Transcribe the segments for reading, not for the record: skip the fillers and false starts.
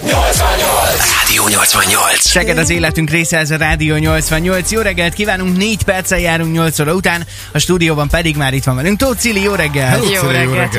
Rádió 88. Szeged az életünk része, ez a Rádió 88. Jó reggelt kívánunk, 4 perccel járunk 8 óra után, a stúdióban pedig már itt van velünk Tóth Cili, jó reggel! Jó reggelt,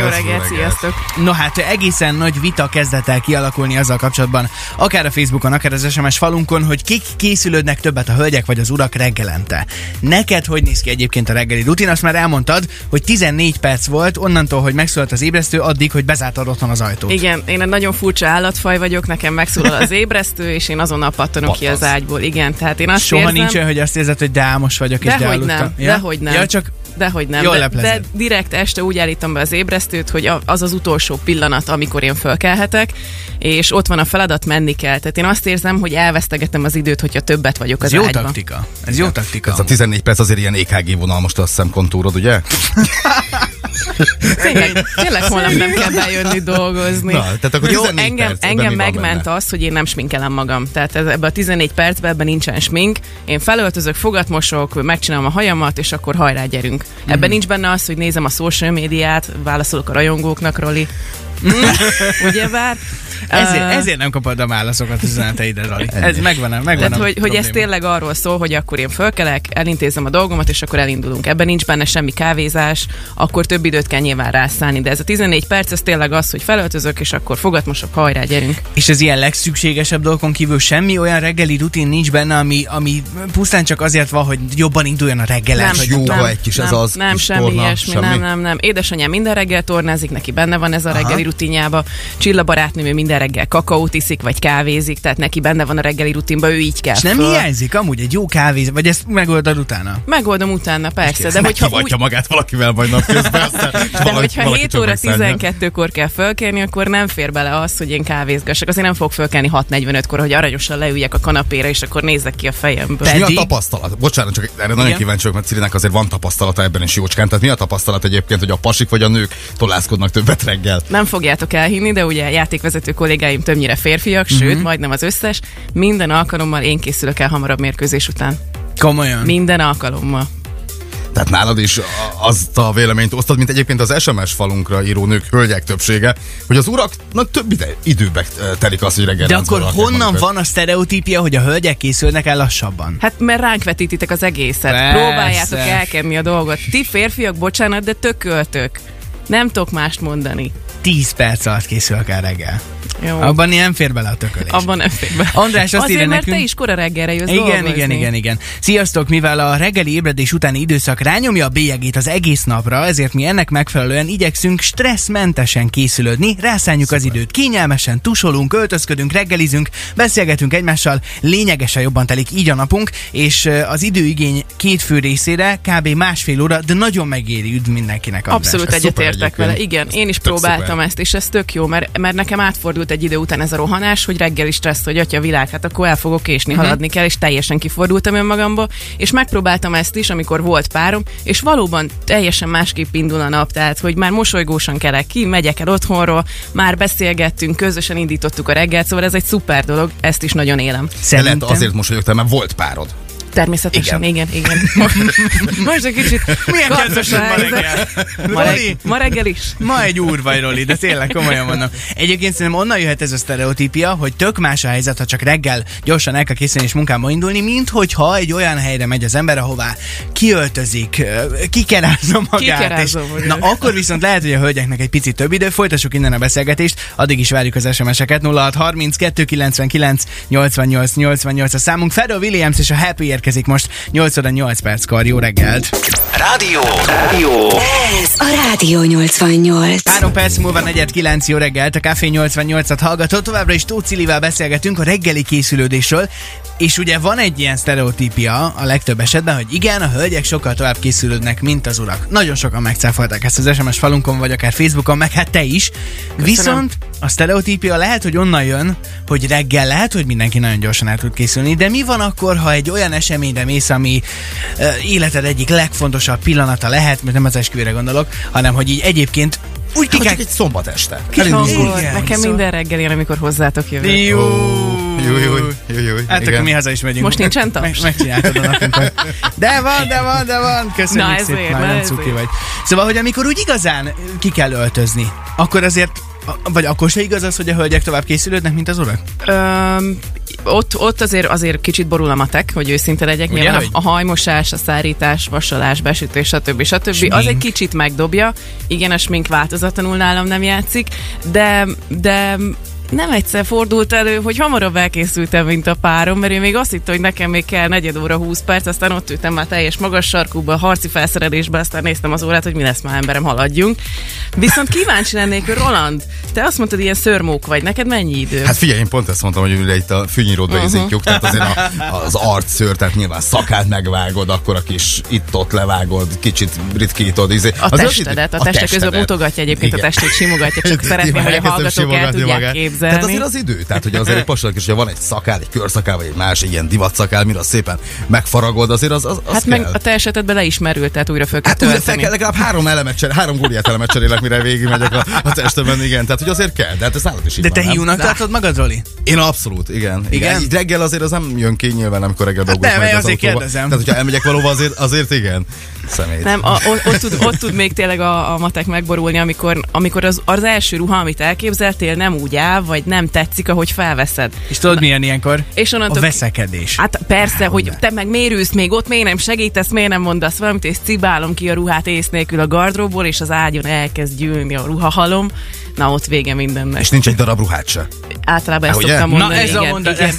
sziasztok! No hát, egészen nagy vita kezdett el kialakulni azzal kapcsolatban, akár a Facebookon, akár az SMS falunkon, hogy kik készülődnek többet, a hölgyek vagy az urak reggelente. Neked hogy néz ki egyébként a reggeli rutin? Azt már elmondtad, hogy 14 perc volt onnantól, hogy megszólalt az ébresztő, addig, hogy bezártad otthon az ajtót. Igen, én egy nagyon furcsa állatfaj vagyok, nekem megszólal az ébresztő, és én azonnal pattanok ki az ágyból. Igen, tehát én azt soha érzem, nincsen, hogy azt érzed, hogy de álmos vagyok, és de aludtam. Ja? Dehogy nem. Ja, csak dehogy nem. De direkt este úgy állítom be az ébresztőt, hogy az az utolsó pillanat, amikor én fölkelhetek, és ott van a feladat, menni kell. Tehát én azt érzem, hogy elvesztegetem az időt, hogyha többet vagyok az ágyban. Ez jó taktika. Ez jó taktika. Ez a 14 perc azért ilyen EKG vonal most, azt hiszem, kontúrod, ugye? Tényleg holnap nem kell bejönni dolgozni. Na, tehát akkor jó, engem megment az, hogy én nem sminkelem magam. Tehát ebben a 14 percben ebben nincsen smink. Én felöltözök, fogatmosok, megcsinálom a hajamat, és akkor hajrá, gyerünk. Ebben nincs benne az, hogy nézem a social médiát, válaszolok a rajongóknak, Roli. Ugye bár? Ezért nem kapod a válaszokat üzeneteidre, Roli. Ez megvan. Tehát, hogy ez tényleg arról szól, hogy akkor én fölkelek, elintézem a dolgomat, és akkor elindulunk. Ebben nincs benne semmi kávézás, akkor több időt kell nyilván rászállni. De ez a 14 perc, ez tényleg az, hogy felöltözök, és akkor fogatmosok, hajrá, gyerünk. És az ilyen legszükségesebb dolgokon kívül semmi olyan reggeli rutin nincs benne, ami pusztán csak azért van, hogy jobban induljon a reggelen. Nem, semmi ilyesmi, nem. Édesanyám minden reggel tornázik, neki benne van ez a reggeli rutinjába. Csilla barátnőm minden reggel kakaót iszik, vagy kávézik, tehát neki benne van a reggeli rutinba, ő így kell. És nem hiányzik amúgy egy jó kávé, vagy ezt megoldod utána? Megoldom utána, persze. De hogyha kivatja magát valakivel majd napközben. De hogyha 7 óra 12-kor kell fölkelni, akkor nem fér bele az, hogy én kávézgassak. Azért nem fogok fölkelni 6:45-kor, hogy aranyosan leüljek a kanapéra, és akkor nézzek ki a fejemből. Mi a tapasztalat? Bocsánat, csak erre nagyon kíváncsi vagyok, mert Cilinek azért van tapasztalata ebben is, jócskán. Tehát mi a tapasztalat egyébként, hogy a pasik vagy a nők tolászkodnak többet reggel? Nem fogjátok elhinni, de ugye játékvezető kollégáim többnyire férfiak, sőt, majdnem az összes. Minden alkalommal én készülök el hamarabb mérkőzés után. Komolyan? Minden alkalommal. Tehát nálad is azt a véleményt osztod, mint egyébként az SMS falunkra író nők, hölgyek többsége, hogy az uraknak több időbe telik az, hogy reggel. De akkor honnan van a sztereotípia, hogy a hölgyek készülnek el lassabban? Hát mert ránk vetítitek az egészet. Persze. Próbáljátok elkenni a dolgot. Ti férfiak, bocsánat, de tököltök. Nem tudok mást mondani. 10 perc alatt készülök el reggel. Jó. Abban nem fér bele a tökölés. Abban nem fér bele. András, azt írja nekünk... te is kora reggelre jössz dolgozni. Igen. Sziasztok, mivel a reggeli ébredés utáni időszak rányomja a bélyegét az egész napra, ezért mi ennek megfelelően igyekszünk stresszmentesen készülődni, rászánjuk az időt, kényelmesen tusolunk, öltözködünk, reggelizünk, beszélgetünk egymással, lényegesen jobban telik így a napunk, és az időigény két fő részére kb. Másfél óra, de nagyon megéri, üdv mindenkinek. András. Abszolút egyetértek vele. Igen, én is próbáltam ezt, és ez tök jó, mert nekem átfordult egy idő után ez a rohanás, hogy reggel is stressz, hogy atya világ, hát akkor el fogok késni, haladni kell, és teljesen kifordultam önmagamba, és megpróbáltam ezt is, amikor volt párom, és valóban teljesen másképp indul a nap, tehát hogy már mosolygósan kelek ki, megyek el otthonról, már beszélgettünk, közösen indítottuk a reggelt, szóval ez egy szuper dolog, ezt is nagyon élem. Lehet azért mosolyogtál, mert volt párod. Természetesen, igen. Most egy kicsit... Milyen kedvesed ma reggel? Ma reggel is? Ma egy úr vagy, Roli, de tényleg komolyan mondom. Egyébként szerintem onnan jöhet ez a sztereotípia, hogy tök más a helyzet, ha csak reggel gyorsan el kell készülni és munkába indulni, mint hogyha egy olyan helyre megy az ember, ahová kiöltözik, kikerázza magát. Na akkor viszont lehet, hogy a hölgyeknek egy picit több idő. Folytassuk innen a beszélgetést, addig is várjuk az SMS-eket. 06 30 299 88 88 a számunk. Pharrell Williams és a Happy érkezik most 8 óra 8 perckor. Jó reggelt! Rádió! Ez a Rádió 88. 3 perc múlva 4:09. Jó reggelt! A Café 88-at hallgatott. Továbbra is Tóth Cilivel beszélgetünk a reggeli készülődésről. És ugye van egy ilyen sztereotípia a legtöbb esetben, hogy igen, a hölgyek sokkal tovább készülődnek, mint az urak. Nagyon sokan megcáfolták ezt az SMS falunkon, vagy akár Facebookon, meg hát te is. Köszönöm. Viszont a sztereotípia lehet, hogy onnan jön, hogy reggel lehet, hogy mindenki nagyon gyorsan el tud készülni, de mi van akkor, ha egy olyan eseményre mész, ami életed egyik legfontosabb pillanata lehet, mert nem az esküvőre gondolok, hanem hogy így egyébként úgy kikák... egy szombat este. Nekem minden reggel én, amikor hozzátok jövök. Jó. Hát akkor mi haza is megyünk. Most nincsen taps. Megcsináltad a napunkat. De van. Köszönjük szépen. Nagyon cuki vagy. Szóval, hogy amikor úgy igazán ki kell öltözni, akkor azért Vagy akkor se igaz az, hogy a hölgyek tovább készülődnek, mint az urak? Ott azért kicsit borulom a tek, hogy őszinte legyek. Nyilván a hajmosás, a szárítás, vasalás, besütés, stb. Smink. Az egy kicsit megdobja. Igen, a smink változatlanul nálam nem játszik, de nem egyszer fordult elő, hogy hamarabb elkészültem, mint a párom, mert ő még azt hitt, hogy nekem még kell 4 óra 20 perc, aztán ott ültem már teljes magas sarkúba, harci felszerelésbe, aztán néztem az órát, hogy mi lesz már, emberem, haladjunk. Viszont kíváncsi lennék, Roland, te azt mondtad, ilyen szörmók vagy, neked mennyi idő? Hát figyelj, én pont ezt mondtam, hogy ugye itt a fűnyíródba érzékjük, tehát azért az arcszőr, tehát nyilván szakát megvágod, akkor a kis itt-ott levágod, kicsit ritkítod. A testedet, a teste közben mutogatja egyébként, igen. A testét simogatja, csak szeretném, hogy a hallgatók el tudják képzelni. Tehát azért az idő, tehát hogy azért egy pasalak is, hogy van egy szakál, egy körszakál, vagy egy más ilyen divatszakáll, mire szépen megfaragod, azért az hát kell. Meg a te esetedben leismerült, tehát újra föl kell tölteni. Hát legalább 3 góliát elemet cserélek, mire végigmegyek a testemben, igen, tehát hogy azért kell, de hát ez nálad is így. De te hiúnak tartod magad, Roli? Én abszolút, igen. Így reggel azért az nem jön ki nyilván, amikor reggel dolgozom. Hát nem, azért kérdezem. Tehát hogyha elmegyek valóban, azért igen. Személyt. Nem, ott tud még tényleg a matek megborulni, amikor az első ruha, amit elképzeltél, nem úgy áll, vagy nem tetszik, ahogy felveszed. És tudod, milyen ilyenkor? És a veszekedés. Hát persze, hogy te meg mérülsz még ott, miért nem segítesz, miért nem mondasz valamit, és cibálom ki a ruhát ész nélkül a gardróból, és az ágyon elkezd gyűlni a ruhahalom. Na, ott vége mindennek. És nincs egy darab ruhát se. Általában ezt szoktam mondani. Na, ez igen, a mondat. Ez.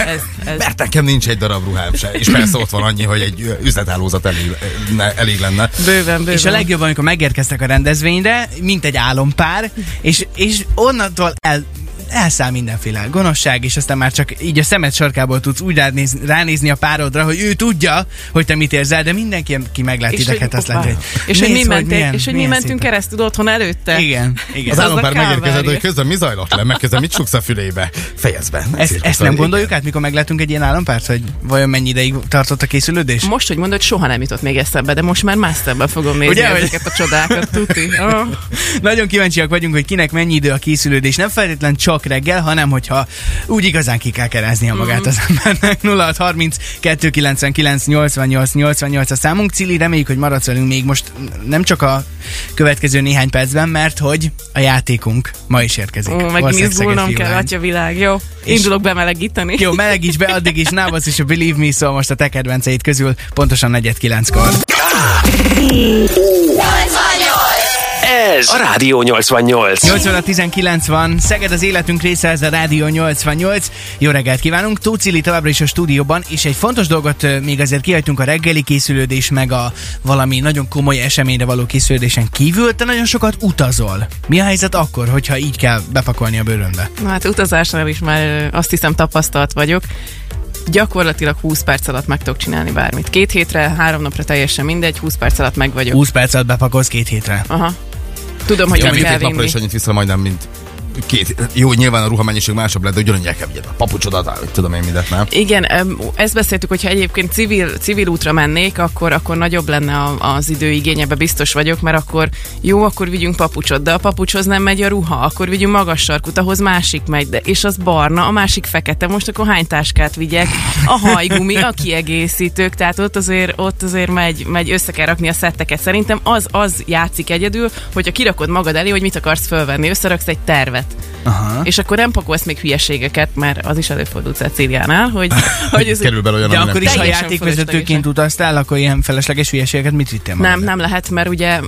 Mert nekem nincs egy darab ruhám se. És persze ott van annyi, hogy egy üzlethálózat elég lenne. Bőven. És a legjobb, amikor megérkeztek a rendezvényre, mint egy álompár, és onnantól elszáll mindenféle gonoszság, és aztán már csak így a szemed sarkából tudsz úgy ránézni a párodra, hogy ő tudja, hogy te mit érzel, de mindenki, aki meglát ideket, azt látja, és hogy mi mentünk keresztül otthon előtte. Igen. Az állampár megérkezett, hogy közben mi zajlott le, meg közben mit csuksz a fülébe. Fejezd be. Ezt nem gondoljuk át, mikor megláttunk egy ilyen állampárt, hogy vajon mennyi ideig tartott a készülődés? Most, hogy mondod, soha nem jutott még eszembe, de most már masterben fogom nézni ezeket a csodákat, tuti. Nagyon kíváncsiak vagyunk, hogy kinek mennyi idő a készülődés. Nem feltétlen csak reggel, hanem hogyha úgy igazán ki kell keráznia magát az embernek. 0630 299 88 88 a számunk. Cili, reméljük, hogy maradsz velünk még most nem csak a következő néhány percben, mert hogy a játékunk ma is érkezik. Meg izgulnom kell, atyavilág, jó? Indulok bemelegíteni. Jó, melegíts be, addig is Návasz és a Believe Me szól most a te kedvenceid közül, pontosan 4:09-kor. Ez a Rádió 88. 8:19 van, Szeged az életünk része, ez a Rádió 88. Jó reggelt kívánunk, Tóth Cili továbbra is a stúdióban, és egy fontos dolgot még azért kihagytunk a reggeli készülődés, meg a valami nagyon komoly eseményre való készülődésen kívül, te nagyon sokat utazol. Mi a helyzet akkor, hogyha így kell bepakolni a bőrönbe? Hát utazásnál is már azt hiszem tapasztalt vagyok. Gyakorlatilag 20 perc alatt meg tudok csinálni bármit. 2 hétre, 3 napra teljesen mindegy, 20 perc alatt meg vagyok. 20 perc alatt bepakolsz 2 hétre? Aha. Tudom, hogy amit kell vinni. Napra is annyit vissza majdnem, mint 2. Jó, nyilván a ruhamennyiség másabb lett, de ugyanúgy el kell vigyed a papucsodat, hogy tudom én mindet, nem? Igen, ezt beszéltük, hogyha egyébként civil útra mennék, akkor nagyobb lenne az időigényebe, biztos vagyok, mert akkor jó, akkor vigyünk papucsot, de a papucshoz nem megy a ruha, akkor vigyünk magas sarkút, ahhoz másik megy, de, és az barna, a másik fekete, most akkor hány táskát vigyek, a hajgumi, a kiegészítők, tehát ott azért megy, össze kell rakni a szetteket. Szerintem az játszik egyedül, hogyha kirakod magad elé, hogy mit akarsz fölvenni, összeraksz egy tervet. Aha. És akkor nem pakolsz még hülyeségeket, mert az is előfordult Cecíliánál, hogy ez kerül bele olyan, de akkor is, ha játékvezetőként utaztál, akkor ilyen felesleges hülyeségeket mit vittél magad? Nem lehet, mert ugye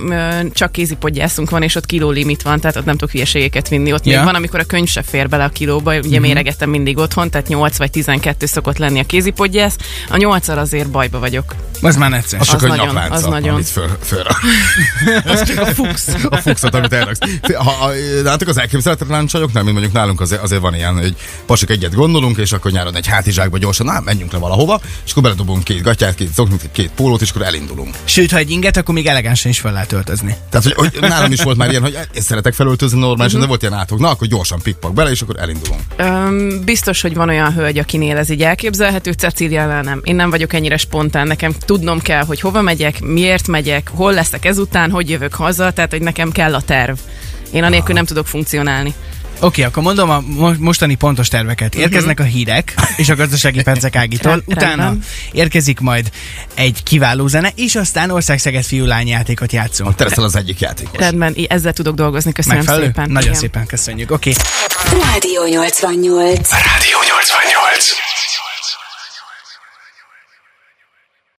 csak kézipodgyászunk van, és ott kilólimit van, tehát ott nem tudok hülyeségeket vinni. Ott még van, amikor a könyv se fér bele a kilóba, ugye méregettem mindig otthon, tehát 8 vagy 12 szokott lenni a kézipodgyász. A 8-al azért bajba vagyok. Az már egyszer. Az csak a nyaklánca, amit fölra. Az csak a fuchs. A fuchsot, amit elraksz. Látok az elképzelhetetlen, nem, mint mondjuk nálunk azért van ilyen, hogy pasik egyet gondolunk, és akkor nyáron egy hátizsákba gyorsan, menjünk le valahova, és akkor beledobunk 2 gatyát, 2 zoknit, 2 pólót, és akkor elindulunk. Sőt, ha egy inget, akkor még elegánsan is fel lehet öltözni. Tehát, hogy nálam is volt már ilyen, hogy én szeretek felöltözni normálisan, de volt ilyen átok, na akkor gyorsan pikpak bele, és akkor elindulunk. Biztos, hogy van olyan hölgy, akinél ez így elképzelhető, Cecíliánál nem. Én nem vagyok ennyire spontán, nekem tudnom kell, hogy hova megyek, miért megyek, hol leszek ezután, hogy jövök haza, tehát hogy nekem kell a terv. Én anélkül nem tudok funkcionálni. Oké, akkor mondom a mostani pontos terveket. Érkeznek a hírek és a gazdasági percek Ágitól. Utána érkezik majd egy kiváló zene, és aztán Ország-Szeged fiú-lány játékot játszunk. Te leszel az egyik játékos. Rendben, ezzel tudok dolgozni. Köszönöm. Megfelelő? Szépen. Nagyon szépen köszönjük. Oké. Rádió 88.